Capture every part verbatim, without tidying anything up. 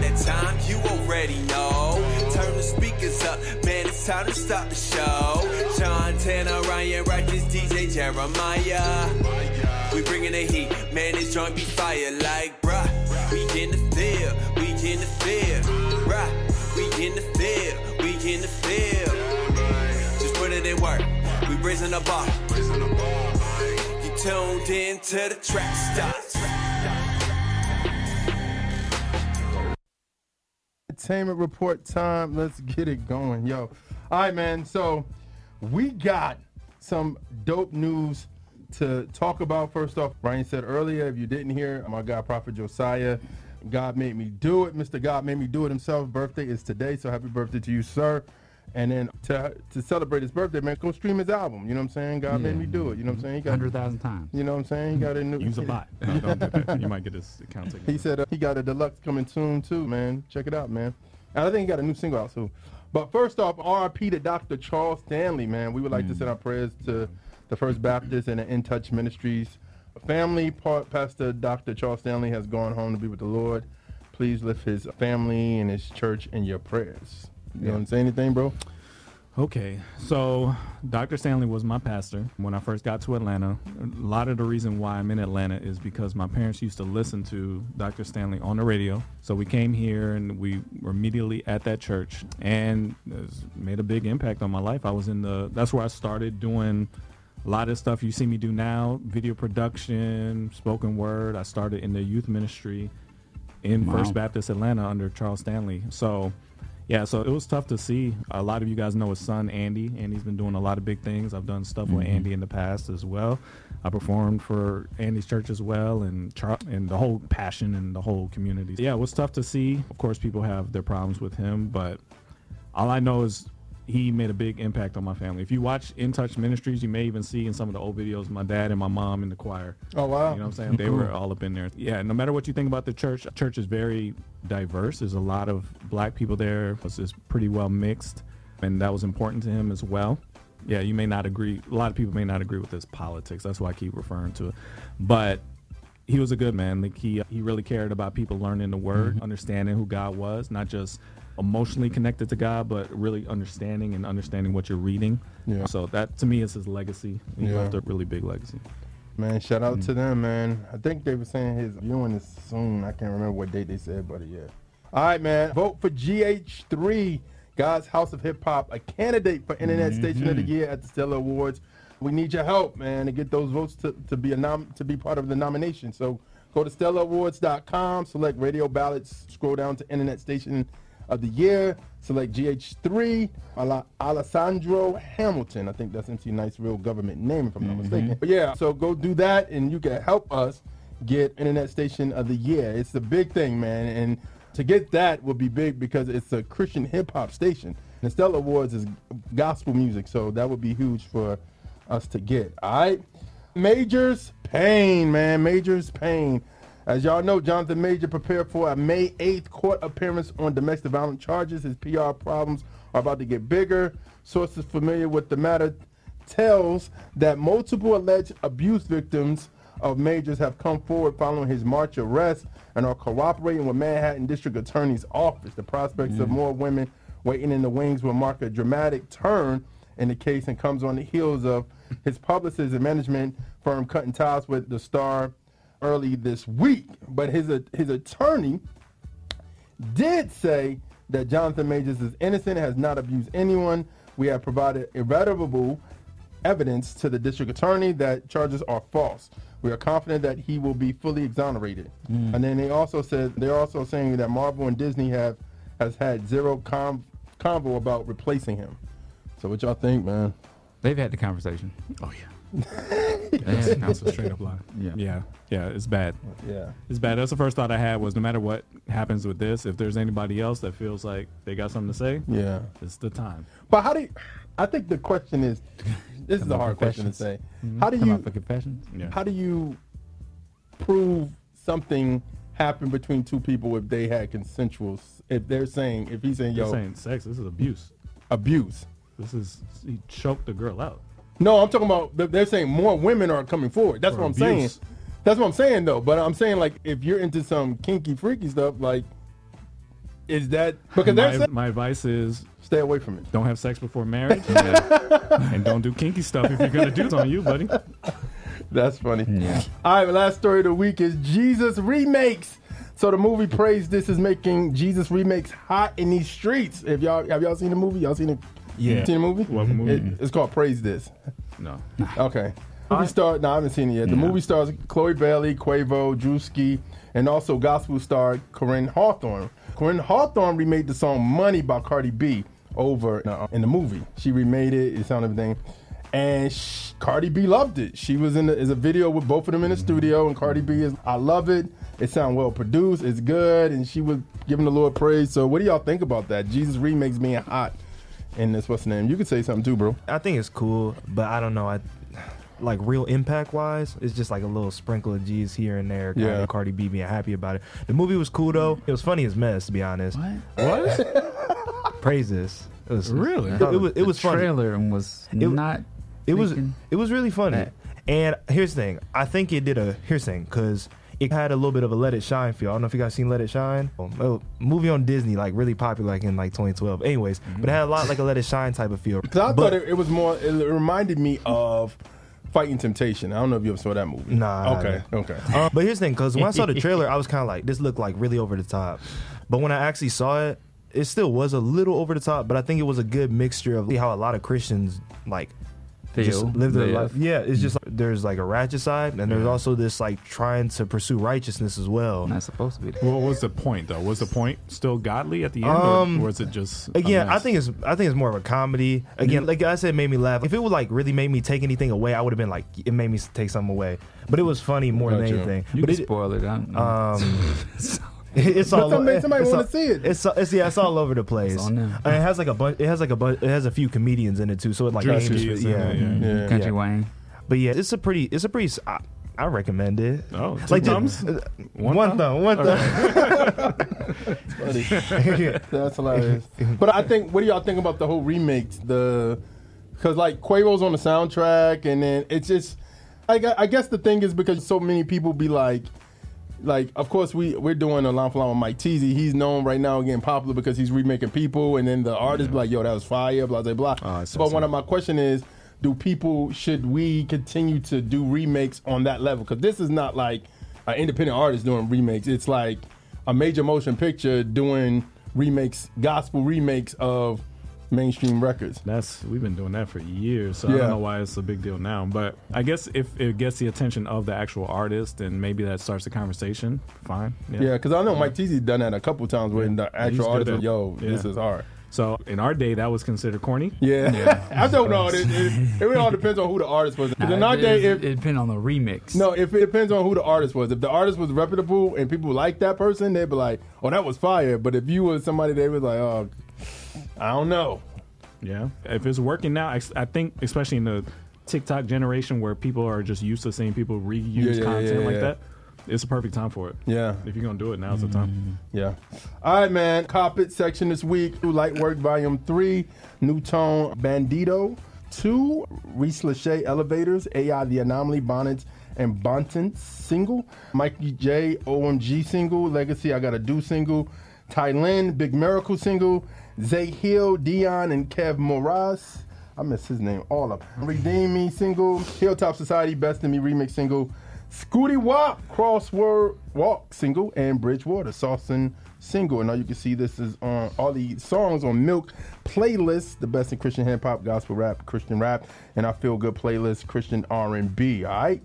around that time, you already know. Turn the speakers up, man, it's time to stop the show. John Tanner, Ryan Rogers, D J Jeremiah. We bringing the heat, man, this joint be fire like bruh. We in the field, we in the field, bruh. We in the field, we in the field. Just put it in work, we raising the bar. You tuned in to the Trackstarz Entertainment report time. Let's get it going, yo. All right, man. So we got some dope news to talk about. First off, Brian said earlier, if you didn't hear, my guy, Prophet Josiah, God made me do it. Mister God made me do it himself. Birthday is today, so happy birthday to you, sir. And then to to celebrate his birthday, man, go stream his album. You know what I'm saying? God yeah. made me do it. You know what I'm saying? one hundred thousand times. You know what I'm saying? He got a new... Use a lot. No, don't you might get his account taken. He said uh, he got a deluxe coming soon, too, man. Check it out, man. And I think he got a new single out, too. But first off, R I P to Doctor Charles Stanley, man. We would like mm. to send our prayers to the First Baptist and the In Touch Ministries family. Part Pastor Doctor Charles Stanley has gone home to be with the Lord. Please lift his family and his church in your prayers. You yeah. don't say anything, bro? Okay. So Doctor Stanley was my pastor when I first got to Atlanta. A lot of the reason why I'm in Atlanta is because my parents used to listen to Doctor Stanley on the radio. So we came here and we were immediately at that church, and it made a big impact on my life. I was in the, that's where I started doing a lot of stuff you see me do now, video production, spoken word. I started in the youth ministry in wow. First Baptist Atlanta under Charles Stanley. So yeah, so it was tough to see. A lot of you guys know his son, Andy. Andy's been doing a lot of big things. I've done stuff mm-hmm. with Andy in the past as well. I performed for Andy's church as well, and Char- and the whole passion and the whole community. Yeah, it was tough to see. Of course, people have their problems with him, but all I know is he made a big impact on my family. If you watch In Touch Ministries, you may even see in some of the old videos my dad and my mom in the choir. Oh, wow. You know what I'm saying? They were all up in there. Yeah, no matter what you think about the church, church is very diverse. There's a lot of black people there. It's just pretty well mixed, and that was important to him as well. Yeah, you may not agree. A lot of people may not agree with this politics. That's why I keep referring to it. But he was a good man. Like he, he really cared about people learning the word, mm-hmm. understanding who God was, not just emotionally connected to God, but really understanding and understanding what you're reading. Yeah. So that, to me, is his legacy. He yeah. left a really big legacy. Man, shout out mm-hmm. to them, man. I think they were saying his viewing is soon. I can't remember what date they said, but yeah. All right, man. Vote for G H three, God's House of Hip Hop, a candidate for Internet mm-hmm. Station of the Year at the Stella Awards. We need your help, man, to get those votes to, to be a nom- to be part of the nomination. So go to stella awards dot com, select radio ballots, scroll down to Internet Station of the Year, select G H three, Ala- Alessandro Hamilton. I think that's M C Nice real government name, if I'm not mm-hmm. mistaken. But yeah, so go do that, and you can help us get Internet Station of the Year. It's a big thing, man, and to get that would be big because it's a Christian hip-hop station. The Stella Awards is gospel music, so that would be huge for us to get, all right? Majors Payne, man, Majors Payne. As y'all know, Jonathan Majors prepared for a May eighth court appearance on domestic violence charges. His P R problems are about to get bigger. Sources familiar with the matter tells that multiple alleged abuse victims of Majors have come forward following his March arrest and are cooperating with Manhattan District Attorney's Office. The prospects yeah. of more women waiting in the wings will mark a dramatic turn in the case and comes on the heels of his publicist and management firm cutting ties with the star early this week. But his uh, his attorney did say that Jonathan Majors is innocent, has not abused anyone. We have provided irrefutable evidence to the district attorney that charges are false. We are confident that he will be fully exonerated. Mm. And then they also said, they're also saying that Marvel and Disney have has had zero com- convo about replacing him. So what y'all think, man? They've had the conversation. Oh yeah. That's a straight up lie. Yeah. yeah, yeah, it's bad. Yeah, it's bad. That's the first thought I had was, no matter what happens with this, if there's anybody else that feels like they got something to say, yeah, it's the time. But how do you, I think the question is, this is a hard question to say. Mm-hmm. How do Come you? For confessions? Yeah. How do you prove something happened between two people if they had consensual? If they're saying, if he's saying, yo, saying sex, this is abuse. Abuse. This is he choked the girl out. No, I'm talking about, they're saying more women are coming forward. That's what I'm saying. That's what I'm saying, though. But I'm saying, like, if you're into some kinky, freaky stuff, like, Is that because my, that's my advice is stay away from it. Don't have sex before marriage, and don't do kinky stuff if you're gonna do it. On you, buddy. That's funny. Yeah. All right, my last story of the week is Jesus remakes. So the movie Praise This is making Jesus remakes hot in these streets. If y'all have y'all seen the movie, y'all seen it? Yeah. Seen the movie? What movie? It, it's called Praise This. No. Okay. Movie star? No, I haven't seen it yet. The yeah. movie stars Chloe Bailey, Quavo, Drewski, and also gospel star Corinne Hawthorne. Corinne Hawthorne remade the song Money by Cardi B over uh, in the movie. She remade it, it sounded everything. And she, Cardi B loved it. She was in the, is a video with both of them in the mm-hmm. studio, and Cardi B is, I love it. It sounds well produced, it's good, and she was giving the Lord praise. So what do y'all think about that? Jesus remakes being hot in this, what's the name? You could say something too, bro. I think it's cool, but I don't know. I Like real impact wise, it's just like a little sprinkle of G's here and there. Yeah. Cardi B being happy about it. The movie was cool though. It was funny as mess, to be honest. What? What? Praise This. It was, really? It, it was. It was funny. The trailer was it, not. It was. It was really funny. That. And here's the thing. I think it did a. Here's the thing, because it had a little bit of a Let It Shine feel. I don't know if you guys seen Let It Shine. A movie on Disney, like really popular, like in like twenty twelve. Anyways, mm-hmm. but it had a lot like a Let It Shine type of feel. So I but, thought it, it was more. It reminded me of Fighting Temptation. I don't know if you ever saw that movie. Nah. Okay. Okay. Uh, but here's the thing, because when I saw the trailer, I was kind of like, this looked like really over the top. But when I actually saw it, it still was a little over the top. But I think it was a good mixture of how a lot of Christians like feel, just live their live. life. Yeah. It's just like there's like a ratchet side, and there's yeah. also this like trying to pursue righteousness as well. Not supposed to be. That. Well, what's the point though? Was the point still godly at the end, um, or was it just again? I think it's I think it's more of a comedy. Again, like I said, it made me laugh. If it would like really made me take anything away, I would have been like, it made me take something away. But it was funny more Not than true. anything. You but can it, spoil it. I don't know. Um, It's all. Somebody, somebody want to see it. It's, it's yeah. It's all over the place. It's on uh, it has like a bunch. It has like a bunch. It has a few comedians in it too. So it like aims, yeah, yeah, yeah. yeah. Country Wayne. But yeah, it's a pretty. It's a pretty. I, I recommend it. Oh, two like thumbs. Just, uh, one one thumb. thumb one thumb. Right. That's hilarious. But I think. What do y'all think about the whole remakes? The because like Quavo's on the soundtrack, and then it's just. I I guess the thing is because so many people be like. Like, of course, we, we're doing a line for line with Mike Teezy. He's known right now getting popular because he's remaking people. And then the artists yeah. be like, yo, that was fire, blah, blah, blah. Oh, so but so. one of my question is, do people, should we continue to do remakes on that level? Because this is not like an independent artist doing remakes. It's like a major motion picture doing remakes, gospel remakes of mainstream records. That's we've been doing that for years, so yeah. I don't know why it's a big deal now. But I guess if it gets the attention of the actual artist, and maybe that starts the conversation, fine. Yeah, because yeah, I know yeah. Mike Teezy done that a couple times where yeah. the actual artist was, yo, yeah. this is hard. So in our day, that was considered corny. Yeah, yeah. I don't know. It, it, it really all depends on who the artist was. Nah, in our it, day, it, it depends on the remix. No, if it depends on who the artist was. If the artist was reputable and people liked that person, they'd be like, "Oh, that was fire." But if you were somebody, they was like, "Oh, I don't know." Yeah, if it's working now, I, I think especially in the TikTok generation where people are just used to seeing people reuse yeah, content yeah, yeah, like yeah. that. It's a perfect time for it. Yeah. If you're going to do it, now's the time. Yeah. All right, man. Cop It section this week. Through Light Work, Volume three, New Tone, Bandito two, Reese Lachey, Elevators, A I, The Anomaly, Bonnets, and Bonten single, Mikey J, O M G single, Legacy, I Gotta Do single, Ty Lin, Big Miracle single, Zay Hill, Dion, and Kev Moraz. I miss his name. All of them. Redeem Me single, Hilltop Society, Best in Me remix single, Scooty Wop, Crossword Walk single, and Bridgewater Saucin single. And now you can see this is on all the songs on Milk playlist, the best in Christian hip hop, gospel rap, Christian rap, and I Feel Good playlist, Christian R and B. All right,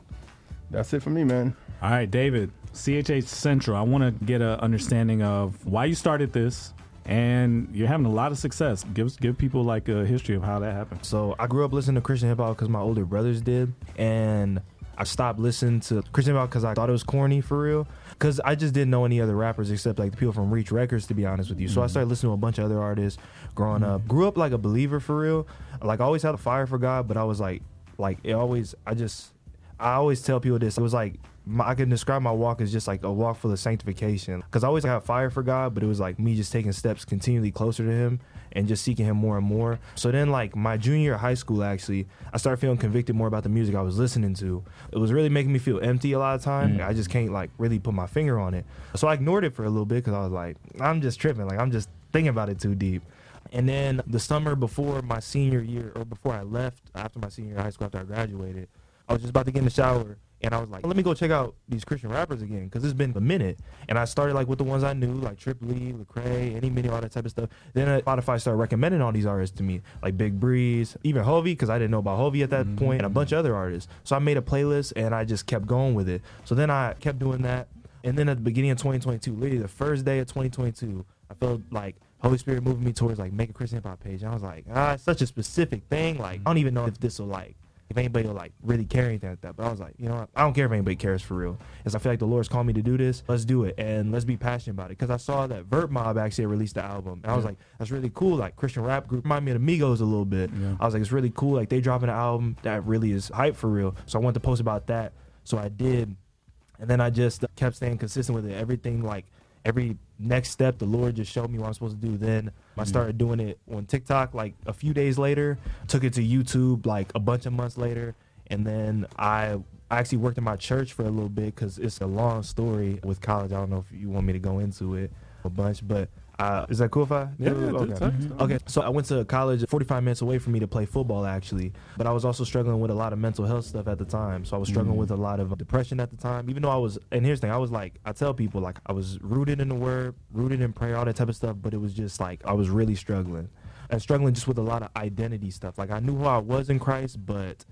that's it for me, man. All right, David, C H H Central. I want to get an understanding of why you started this. And you're having a lot of success. Give give people like a history of how that happened. So I grew up listening to Christian hip hop because my older brothers did, and I stopped listening to Christian hip hop because I thought it was corny for real. Because I just didn't know any other rappers except like the people from Reach Records, to be honest with you. So mm-hmm. I started listening to a bunch of other artists growing mm-hmm. up. Grew up like a believer for real. Like I always had a fire for God, but I was like, like it always. I just I always tell people this. It was like my, I can describe my walk as just like a walk full of sanctification, because I always had fire for God, but it was like me just taking steps continually closer to him and just seeking him more and more. So then like my junior year of high school, actually, I started feeling convicted more about the music I was listening to. It was really making me feel empty a lot of time. Mm. I just can't like really put my finger on it. So I ignored it for a little bit because I was like, I'm just tripping. Like I'm just thinking about it too deep. And then the summer before my senior year, or before I left, after my senior year of high school, after I graduated, I was just about to get in the shower. And I was like, well, let me go check out these Christian rappers again, because it's been a minute. And I started like with the ones I knew, like Trip Lee, Lecrae, Any Mini, all that type of stuff. Then Spotify started recommending all these artists to me, like Big Breeze, even Hovey, because I didn't know about Hovey at that mm-hmm. point, and a bunch of other artists. So I made a playlist and I just kept going with it. So then I kept doing that. And then at the beginning of twenty twenty-two, literally the first day of twenty twenty-two, I felt like Holy Spirit moved me towards like make a Christian hip hop page. And I was like, ah, it's such a specific thing. Like, I don't even know if this will like, if anybody will like really care anything like that. But I was like, you know what? I don't care if anybody cares for real. Because I feel like the Lord's called me to do this. Let's do it. And let's be passionate about it. Because I saw that Vert Mob actually released the album. And I was yeah. like, that's really cool. Like Christian rap group remind me of Migos a little bit. Yeah. I was like, it's really cool. Like they dropping an album that really is hype for real. So I wanted to post about that. So I did. And then I just kept staying consistent with it. Everything like every next step, the Lord just showed me what I'm supposed to do. Then I started doing it on TikTok like a few days later, took it to YouTube like a bunch of months later. And then I actually worked in my church for a little bit, because it's a long story with college. I don't know if you want me to go into it a bunch, but uh, is that cool if I? Yeah, yeah okay. Mm-hmm. okay. So I went to college forty-five minutes away from me to play football, actually. But I was also struggling with a lot of mental health stuff at the time. So I was struggling mm-hmm. with a lot of depression at the time, even though I was, and here's the thing, I was like, I tell people like I was rooted in the word, rooted in prayer, all that type of stuff. But it was just like, I was really struggling and struggling just with a lot of identity stuff. Like I knew who I was in Christ, but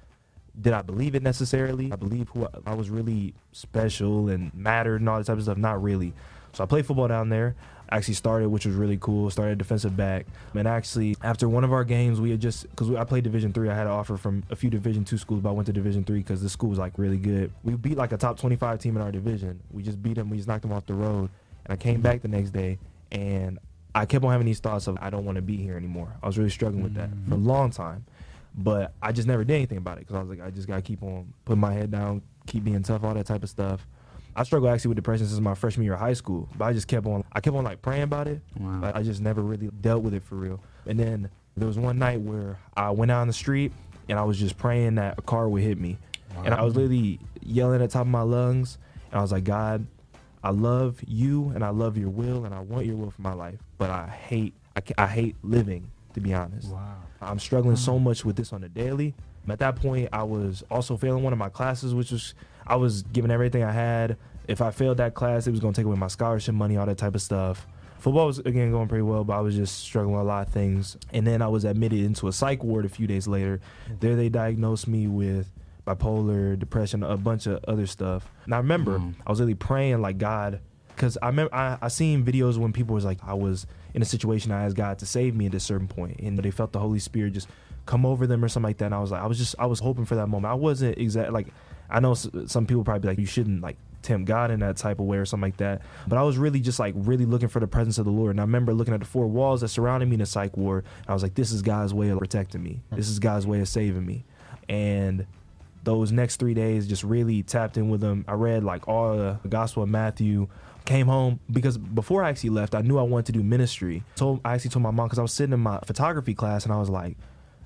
did I believe it necessarily? I believe who I, I was really special and mattered and all that type of stuff. Not really. So I played football down there. Actually started, which was really cool, started defensive back. And actually, after one of our games, we had just, because I played Division three, I had an offer from a few Division two schools, but I went to Division three because this school was like really good. We beat like a top twenty-five team in our division. We just beat them, we just knocked them off the road. And I came back the next day, and I kept on having these thoughts of, I don't want to be here anymore. I was really struggling with that for a long time, but I just never did anything about it because I was like, I just got to keep on putting my head down, keep being tough, all that type of stuff. I struggled actually with depression since my freshman year of high school, but I just kept on, I kept on like praying about it. Wow. But I just never really dealt with it for real. And then there was one night where I went out on the street and I was just praying that a car would hit me. Wow. And I was literally yelling at the top of my lungs. And I was like, God, I love you and I love your will and I want your will for my life, but I hate, I, I hate living, to be honest. Wow. I'm struggling so much with this on the daily. At that point, I was also failing one of my classes, which was, I was giving everything I had. If I failed that class, it was going to take away my scholarship money, all that type of stuff. Football was, again, going pretty well, but I was just struggling with a lot of things. And then I was admitted into a psych ward a few days later. There they diagnosed me with bipolar, depression, a bunch of other stuff. And I remember mm. I was really praying like, God, because I remember I, I seen videos when people was like, I was in a situation, I asked God to save me at a certain point, and they felt the Holy Spirit just come over them or something like that. And I was like, I was just, I was hoping for that moment. I wasn't exactly like, I know some people probably be like, you shouldn't like tempt God in that type of way or something like that. But I was really just like really looking for the presence of the Lord. And I remember looking at the four walls that surrounded me in a psych ward. I was like, this is God's way of protecting me. This is God's way of saving me. And those next three days just really tapped in with them. I read like all the Gospel of Matthew, came home, because before I actually left, I knew I wanted to do ministry. So I actually told my mom, because I was sitting in my photography class and I was like,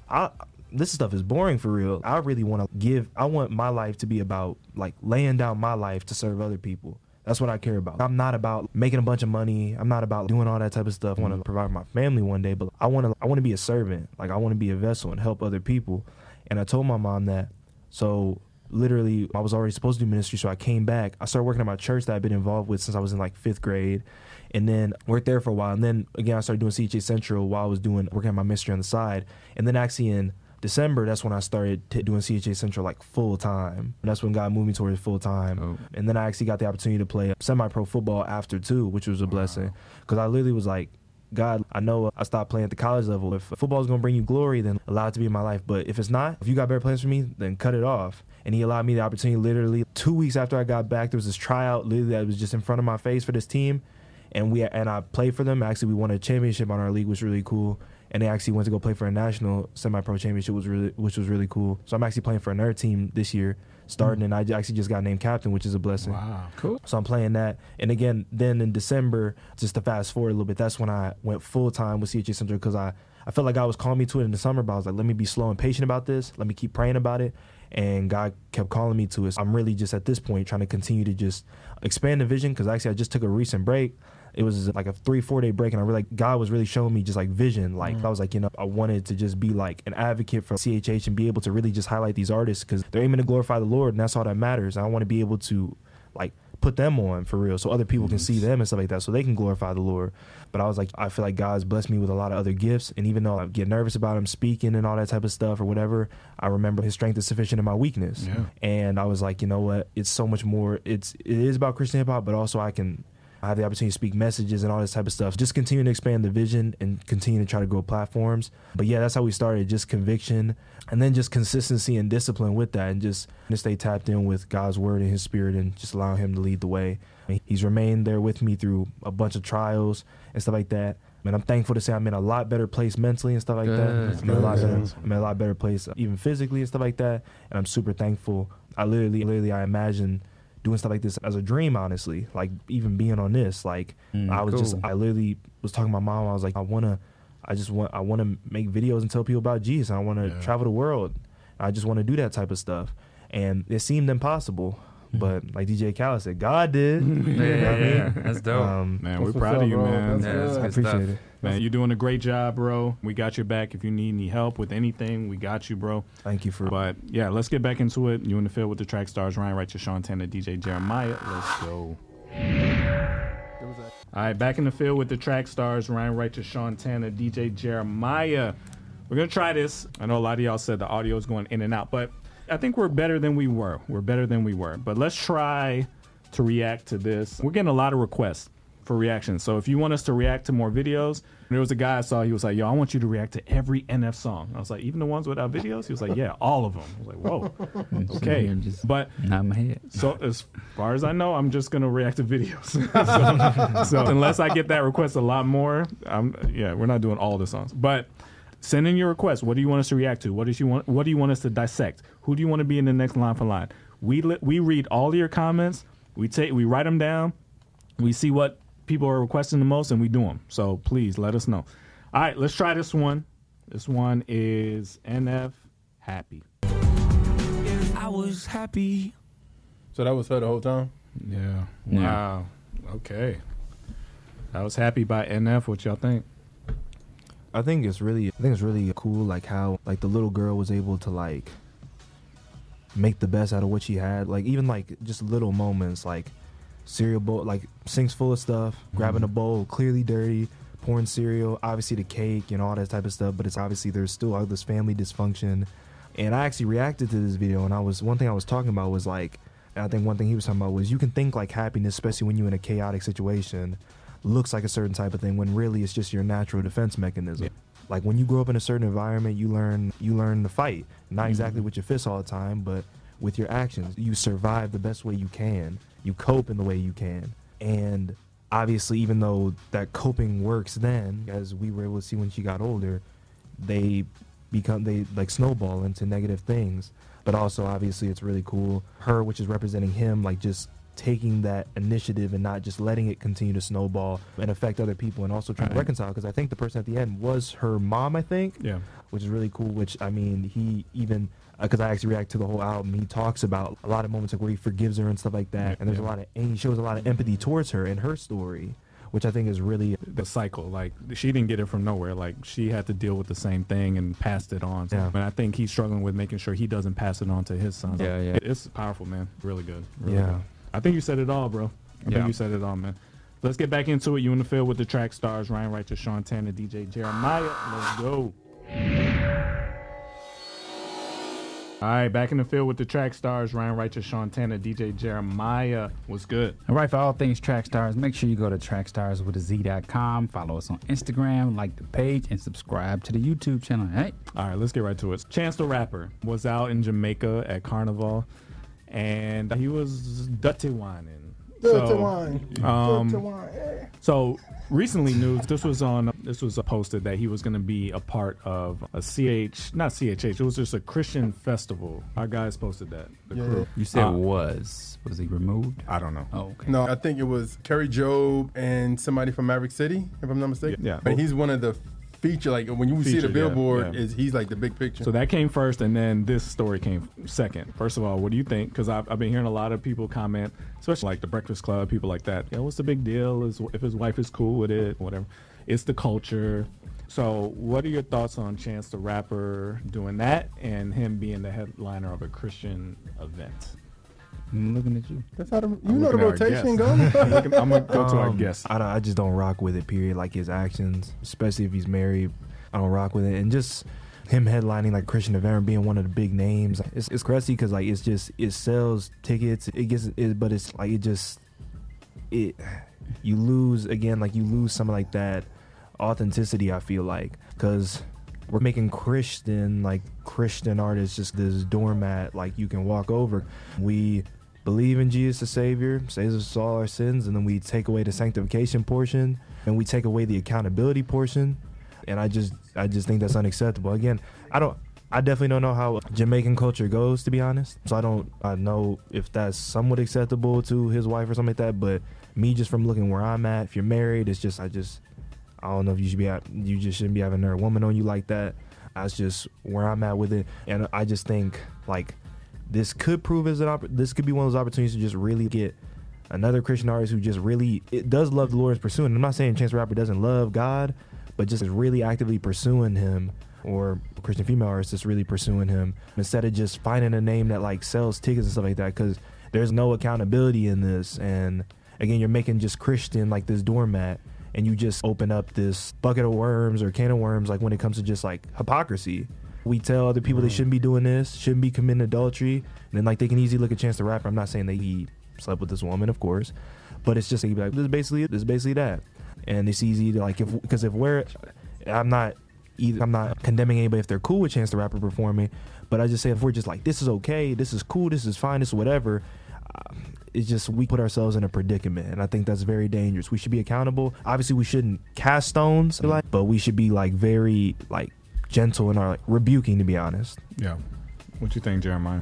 I... this stuff is boring for real. I really want to give, I want my life to be about like laying down my life to serve other people. That's what I care about. I'm not about making a bunch of money. I'm not about doing all that type of stuff. I want to provide my family one day, but I want to, I want to be a servant. Like I want to be a vessel and help other people. And I told my mom that. So literally I was already supposed to do ministry. So I came back, I started working at my church that I've been involved with since I was in like fifth grade, and then worked there for a while. And then again, I started doing C H H Central while I was doing, working at my ministry on the side. And then actually in December, that's when I started t- doing C H A Central like full time. And that's when God moved me towards full time. Oh. And then I actually got the opportunity to play semi-pro football after too, which was a wow. blessing. Because I literally was like, God, I know I stopped playing at the college level. If football is going to bring you glory, then allow it to be in my life. But if it's not, if you got better plans for me, then cut it off. And he allowed me the opportunity. Literally two weeks after I got back, there was this tryout literally that was just in front of my face for this team. And we and I played for them. Actually, we won a championship on our league, which was really cool. And they actually went to go play for a national semi-pro championship, was really, which was really cool. So I'm actually playing for another team this year. starting, and I actually just got named captain, which is a blessing. Wow, cool. So I'm playing that. And again, then in December, just to fast forward a little bit, that's when I went full-time with C H H Central, because I, I felt like God was calling me to it in the summer, but I was like, let me be slow and patient about this. Let me keep praying about it. And God kept calling me to it. So I'm really just at this point trying to continue to just expand the vision, because actually I just took a recent break. It was like a three, four day break. And I really, like, God was really showing me just like vision. Like mm. I was like, you know, I wanted to just be like an advocate for C H H and be able to really just highlight these artists, because they're aiming to glorify the Lord. And that's all that matters. I want to be able to like put them on for real, so other people can see them and stuff like that, so they can glorify the Lord. But I was like, I feel like God's blessed me with a lot of other gifts, and even though I get nervous about him speaking and all that type of stuff or whatever, I remember his strength is sufficient in my weakness. Yeah. And I was like, you know what, it's so much more. It's it is about Christian hip-hop, but also I can I have the opportunity to speak messages and all this type of stuff. Just continue to expand the vision and continue to try to grow platforms. But yeah, that's how we started, just conviction, and then just consistency and discipline with that, and just to stay tapped in with God's word and his spirit, and just allow him to lead the way. And he's remained there with me through a bunch of trials and stuff like that. And I'm thankful to say I'm in a lot better place mentally and stuff like good, that. I'm in, a lot better, I'm in a lot better place even physically and stuff like that. And I'm super thankful. I literally, literally, I imagine doing stuff like this as a dream, honestly, like even being on this, like mm, I was cool. just I literally was talking to my mom. I was like, I want to I just want I want to make videos and tell people about Jesus. I want to yeah. travel the world. I just want to do that type of stuff. And it seemed impossible, mm-hmm. but like D J Khaled said, God did. yeah, you know what I mean? yeah, that's dope. Um, man, we're proud of you, bro. man. That's yeah, that's I appreciate stuff. it. Man, you're doing a great job, bro. We got your back. If you need any help with anything, we got you, bro. Thank you for But, yeah, let's get back into it. You in the field with the Trackstarz, Ryan Rogers, Sean Tanner, D J Jeremiah. Let's go. All right, back in the field with the Trackstarz, Ryan Rogers, Sean Tanner, D J Jeremiah. We're going to try this. I know a lot of y'all said the audio is going in and out, but I think we're better than we were. We're better than we were. But let's try to react to this. We're getting a lot of requests for reactions. So if you want us to react to more videos, there was a guy I saw, he was like, yo, I want you to react to every N F song. I was like, even the ones without videos? He was like, yeah, all of them. I was like, whoa, okay. Just but not in my head. So as far as I know, I'm just going to react to videos. so, so unless I get that request a lot more, I'm, yeah, we're not doing all the songs. But send in your requests. What do you want us to react to? What, is you want, what do you want us to dissect? Who do you want to be in the next line for line? We, li- we read all your comments. We take, we write them down. We see what people are requesting the most, and we do them. So please let us know. All right, let's try this one. This one is N F Happy. I was happy. So that was her the whole time? Yeah. yeah. Wow. Okay. I was happy by N F. What y'all think? I think it's really, I think it's really cool, like how like the little girl was able to like make the best out of what she had. Like even like just little moments, like cereal bowl, like sinks full of stuff, grabbing a bowl, clearly dirty, pouring cereal, obviously the cake and all that type of stuff, but it's obviously there's still all this family dysfunction. And I actually reacted to this video, and I was, one thing I was talking about was like, and I think one thing he was talking about was you can think like happiness, especially when you're in a chaotic situation, looks like a certain type of thing when really it's just your natural defense mechanism. Yeah. Like when you grow up in a certain environment, you learn, you learn to fight, not mm-hmm. exactly with your fists all the time, but with your actions. You survive the best way you can. You cope in the way you can. And obviously, even though that coping works then, as we were able to see when she got older, they become, they like snowball into negative things. But also, obviously, it's really cool. Her, which is representing him, like just taking that initiative and not just letting it continue to snowball and affect other people, and also trying right. to reconcile. Because I think the person at the end was her mom, I think, yeah, which is really cool, which, I mean, he even... because I actually react to the whole album. He talks about a lot of moments like where he forgives her and stuff like that. And there's yeah. a lot of, and he shows a lot of empathy towards her and her story, which I think is really the cycle. Like she didn't get it from nowhere. Like she had to deal with the same thing and passed it on. Yeah. And I think he's struggling with making sure he doesn't pass it on to his sons. Yeah, yeah. It's powerful, man. Really good. Really yeah. good. I think you said it all, bro. I yeah. think you said it all, man. Let's get back into it. You in the field with the Trackstarz, Ryan Rogers, Sean Tanner, D J Jeremiah. Let's go. All right, back in the field with the Trackstarz, Ryan Rogers, Sean Tanner, D J Jeremiah. What's good? All right, for all things Trackstarz, make sure you go to Trackstarz with a Z dot com. Follow us on Instagram, like the page, and subscribe to the YouTube channel. Hey. All right, let's get right to it. Chance the Rapper was out in Jamaica at Carnival, and he was dirty whining. Dirty so, wine. Um, dirty wine. So recently news, this was on This was posted that he was going to be a part of a C H, not C H H. It was just a Christian festival. Our guys posted that. The yeah, crew. Yeah. You said uh, was. Was he removed? I don't know. Oh, okay. No, I think it was Kerry Job and somebody from Maverick City, if I'm not mistaken. Yeah. But yeah. he's one of the feature, like when you feature, see the billboard, yeah, yeah. is he's like the big picture. So that came first, and then this story came second. First of all, what do you think? Because I've, I've been hearing a lot of people comment, especially like the Breakfast Club, people like that. Yeah, what's the big deal? Is if his wife is cool with it, whatever. It's the culture. So what are your thoughts on Chance the Rapper doing that and him being the headliner of a Christian event? I'm looking at you. That's how the, you I'm know the rotation goes. I'm, looking, I'm gonna go um, to our guest. I, don't, I just don't rock with it. Period. Like his actions, especially if he's married, I don't rock with it. And just him headlining like Christian event, being one of the big names, it's it's crazy because like it's just it sells tickets. It gets it, but it's like it just it you lose again. Like you lose something like that authenticity. I feel like because we're making Christian like Christian artists just this doormat like you can walk over. We believe in Jesus the Savior, saves us from all our sins, and then we take away the sanctification portion and we take away the accountability portion. And I just I just think that's unacceptable. Again, I don't I definitely don't know how Jamaican culture goes, to be honest. So I don't I know if that's somewhat acceptable to his wife or something like that, but me just from looking where I'm at, if you're married, it's just I just I don't know if you should be at, you just shouldn't be having another woman on you like that. That's just where I'm at with it. And I just think like this could prove as an opp- this could be one of those opportunities to just really get another Christian artist who just really it does love the Lord's pursuing. I'm not saying Chance the Rapper doesn't love God, but just is really actively pursuing him, or Christian female artists just really pursuing him instead of just finding a name that like sells tickets and stuff like that, because there's no accountability in this. And again, you're making just Christian like this doormat. And you just open up this bucket of worms or can of worms, like when it comes to just like hypocrisy. We tell other people they shouldn't be doing this, shouldn't be committing adultery. And then like they can easily look at Chance the Rapper. I'm not saying that he slept with this woman, of course, but it's just like, this is basically it. This is basically that. And it's easy to like, if because if we're, I'm not either, I'm not condemning anybody if they're cool with Chance the Rapper performing, but I just say if we're just like, this is okay, this is cool, this is fine, this is whatever. It's just we put ourselves in a predicament, and I think that's very dangerous. We should be accountable. Obviously, we shouldn't cast stones, like, but we should be like very like gentle in our like, rebuking, to be honest. Yeah. What you think, Jeremiah?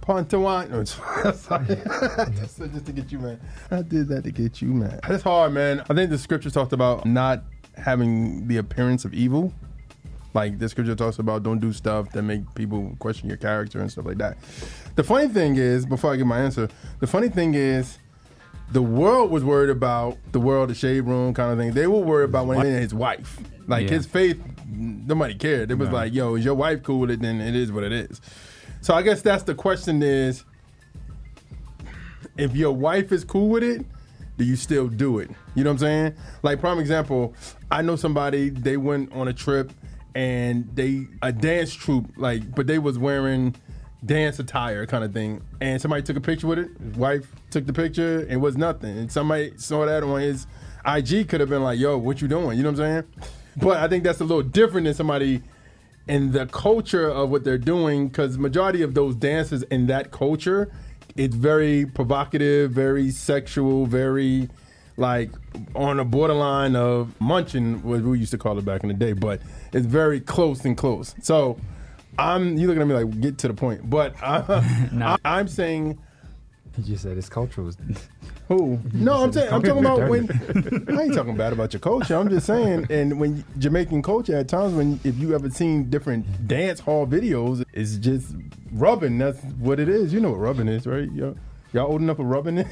Pontawine. No, sorry. That's just to get you mad. I did that to get you mad. That's hard, man. I think the scripture talked about not having the appearance of evil. Like the scripture talks about don't do stuff that make people question your character and stuff like that. The funny thing is, before I give my answer, the funny thing is the world was worried about the world, the Shade Room kind of thing. They were worried about when his wife, like yeah. his faith, nobody cared. It was no. like, yo, is your wife cool with it? Then it is what it is. So I guess that's the question is, if your wife is cool with it, do you still do it? You know what I'm saying? Like prime example, I know somebody, they went on a trip and they, a dance troupe, like, but they was wearing dance attire kind of thing. And somebody took a picture with it. His wife took the picture. It was nothing. And somebody saw that on his I G, could have been like, yo, what you doing? You know what I'm saying? But I think that's a little different than somebody in the culture of what they're doing, because majority of those dances in that culture, it's very provocative, very sexual, very like on a borderline of munching, what we used to call it back in the day, but it's very close and close. So I'm, you looking at me like, get to the point, but I, nah. I, I'm saying. You just said it's cultural. Who? No, I'm saying, I'm talking about when, I ain't talking bad about your culture. I'm just saying, and when Jamaican culture at times, when if you ever seen different dance hall videos, it's just rubbing. That's what it is. You know what rubbing is, right? Yo. Y'all old enough for rubbing it?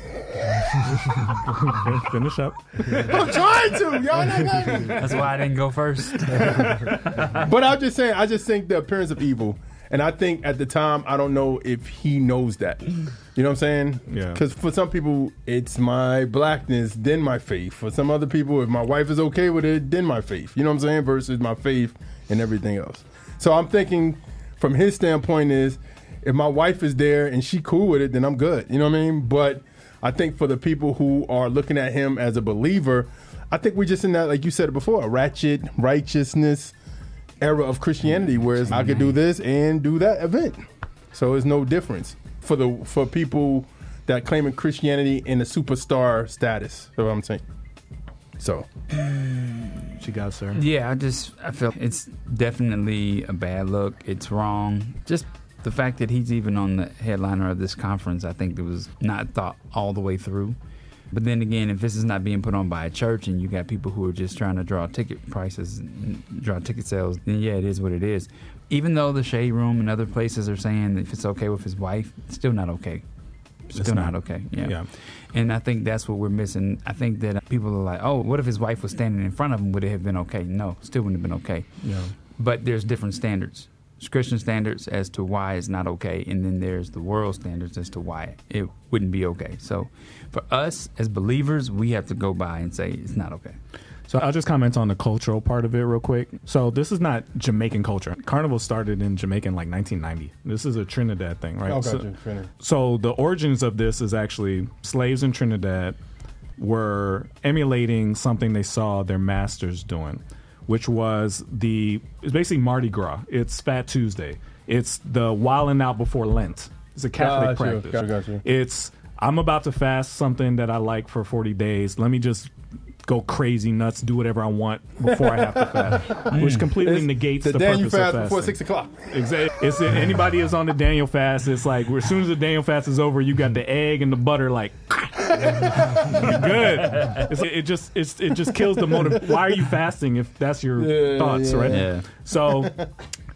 Finish up. I'm trying to. Y'all not having it. That's why I didn't go first. But I'm just saying, I just think the appearance of evil. And I think at the time, I don't know if he knows that. You know what I'm saying? Yeah. Because for some people, it's my blackness, then my faith. For some other people, if my wife is okay with it, then my faith. You know what I'm saying? Versus my faith and everything else. So I'm thinking from his standpoint is, if my wife is there and she cool with it, then I'm good. You know what I mean? But I think for the people who are looking at him as a believer, I think we're just in that, like you said it before, a ratchet righteousness era of Christianity, whereas I could do this and do that event. So there's no difference for the for people that claiming Christianity in a superstar status. That's what I'm saying. So what you got, sir. Yeah, I just, I feel it's definitely a bad look. It's wrong. Just the fact that he's even on the headliner of this conference, I think it was not thought all the way through. But then again, if this is not being put on by a church and you got people who are just trying to draw ticket prices, draw ticket sales, then yeah, it is what it is. Even though the Shade Room and other places are saying that if it's okay with his wife, it's still not okay. Still it's not, not okay. Yeah. yeah. And I think that's what we're missing. I think that people are like, oh, what if his wife was standing in front of him? Would it have been okay? No, still wouldn't have been okay. Yeah. But there's different standards. There's Christian standards as to why it's not okay, and then there's the world standards as to why it wouldn't be okay. So for us as believers, we have to go by and say it's not okay. So I'll just comment on the cultural part of it real quick. So this is not Jamaican culture. Carnival started in Jamaica in like nineteen ninety. This is a Trinidad thing, right? Oh, gotcha. So, so the origins of this is actually slaves in Trinidad were emulating something they saw their masters doing, which was the, it's basically Mardi Gras. It's Fat Tuesday. It's the wilding out before Lent. It's a Catholic gotcha, practice. Gotcha, gotcha. It's, I'm about to fast something that I like for forty days. Let me just go crazy nuts, do whatever I want before I have to fast, which completely it's negates the, the purpose of fasting. The Daniel fast before six o'clock. Exactly. It's, if anybody is on the Daniel fast, it's like as soon as the Daniel fast is over, you got the egg and the butter, like you're good. It's, it just it's, it just kills the motive. Why are you fasting if that's your yeah, thoughts, yeah, right? Yeah. So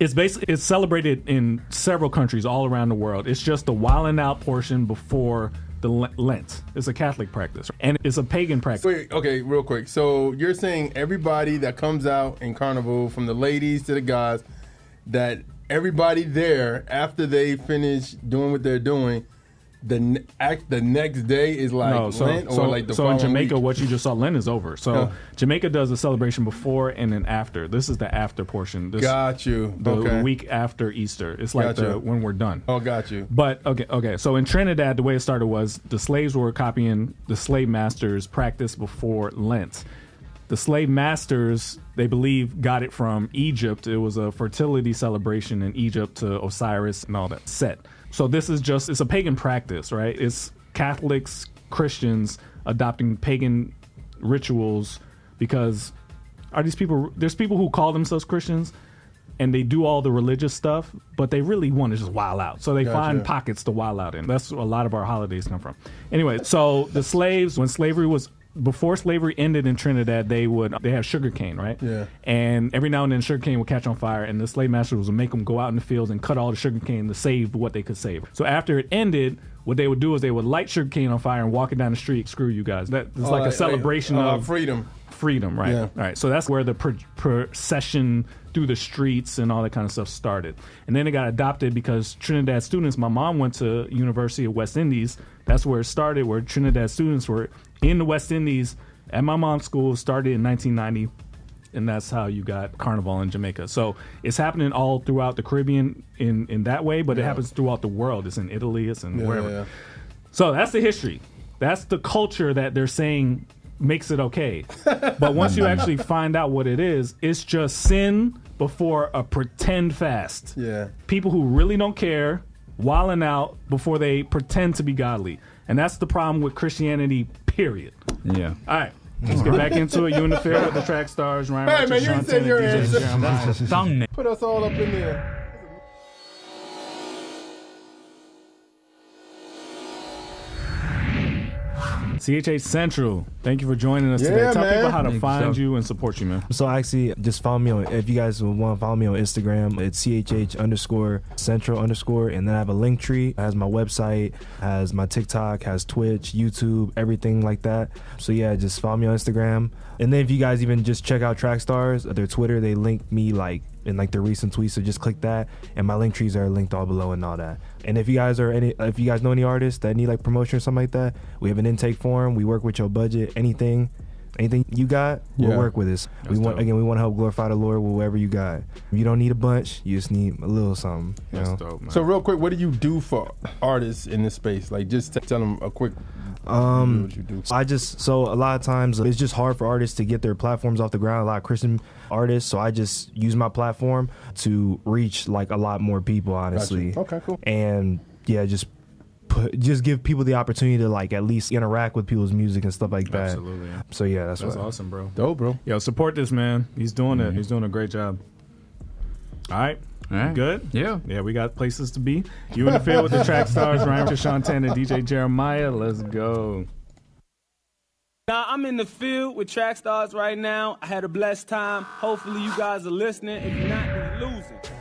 it's basically it's celebrated in several countries all around the world. It's just the wilding out portion before the Lent. It's a Catholic practice, and it's a pagan practice. Wait, okay, real quick. So you're saying everybody that comes out in Carnival, from the ladies to the guys, that everybody there, after they finish doing what they're doing, the act the next day is like no, so, Lent, or so, like the so in Jamaica, week? What you just saw, Lent is over. So huh. Jamaica does a celebration before and then after. This is the after portion. This, got you. The okay. week after Easter. It's like the, when we're done. Oh, got you. But okay, okay. So in Trinidad, the way it started was the slaves were copying the slave masters' practice before Lent. The slave masters, they believe, got it from Egypt. It was a fertility celebration in Egypt to Osiris and all that set. So this is just, it's a pagan practice, right? It's Catholics, Christians adopting pagan rituals because are these people, there's people who call themselves Christians and they do all the religious stuff, but they really want to just wild out. So they gotcha. find pockets to wild out in. That's where a lot of our holidays come from. Anyway, so the slaves, when slavery was, before slavery ended in Trinidad, they would they have sugarcane, right? Yeah. And every now and then sugarcane would catch on fire, and the slave masters would make them go out in the fields and cut all the sugarcane to save what they could save. So after it ended, what they would do is they would light sugarcane on fire and walk it down the street. Screw you guys. That it's oh, like, like a celebration like, uh, of freedom. Freedom, right? Yeah. All right. So that's where the pro- procession through the streets and all that kind of stuff started. And then it got adopted because Trinidad students, my mom went to University of West Indies. That's where it started, where Trinidad students were in the West Indies at my mom's school, started in nineteen ninety, and that's how you got Carnival in Jamaica. So it's happening all throughout the Caribbean in, in that way, but yeah. it happens throughout the world. It's in Italy, it's in yeah, wherever. Yeah. So that's the history. That's the culture that they're saying makes it okay. But once you actually find out what it is, it's just sin before a pretend fast. Yeah. People who really don't care, wilding out before they pretend to be godly. And that's the problem with Christianity, period. Yeah. All right. Let's get back into it. You in the fair with the Trackstarz, Ryan Rogers, man, you John Tanner, your D J Jeremiah. Put us all up in there. C H H Central, thank you for joining us yeah, today. Tell man. people how to Thanks find so. you and support you, man. So actually, just follow me on, if you guys want to follow me on Instagram, it's C H H underscore Central underscore, and then I have a link tree. It has my website, has my TikTok, has Twitch, YouTube, everything like that. So yeah, just follow me on Instagram. And then if you guys even just check out Trackstarz, their Twitter, they linked me like in like their recent tweets, so just click that. And my link trees are linked all below and all that. And if you guys are any, if you guys know any artists that need like promotion or something like that, we have an intake form. We work with your budget. Anything, anything you got, we'll yeah. work with this. That's we want dope. again. We want to help glorify the Lord with whatever you got. You don't need a bunch. You just need a little something. You That's know? dope, man. So real quick, what do you do for artists in this space? Like just t- tell them a quick. Um, what you do. I just so a lot of times it's just hard for artists to get their platforms off the ground. A lot of Christian artists, so I just use my platform to reach like a lot more people, honestly. Gotcha. Okay, cool. And yeah, just. put, just give people the opportunity to like at least interact with people's music and stuff like that. Absolutely. So yeah, that's, that's what awesome, I, bro. Dope, bro. Yo, support this man. He's doing mm-hmm. it. He's doing a great job. All right. All right. Good? Yeah. Yeah, we got places to be. You in the field with the Trackstarz, Ryan, John Tanner, D J Jeremiah. Let's go. Now, I'm in the field with Trackstarz right now. I had a blessed time. Hopefully, you guys are listening. If you're not, you're losing.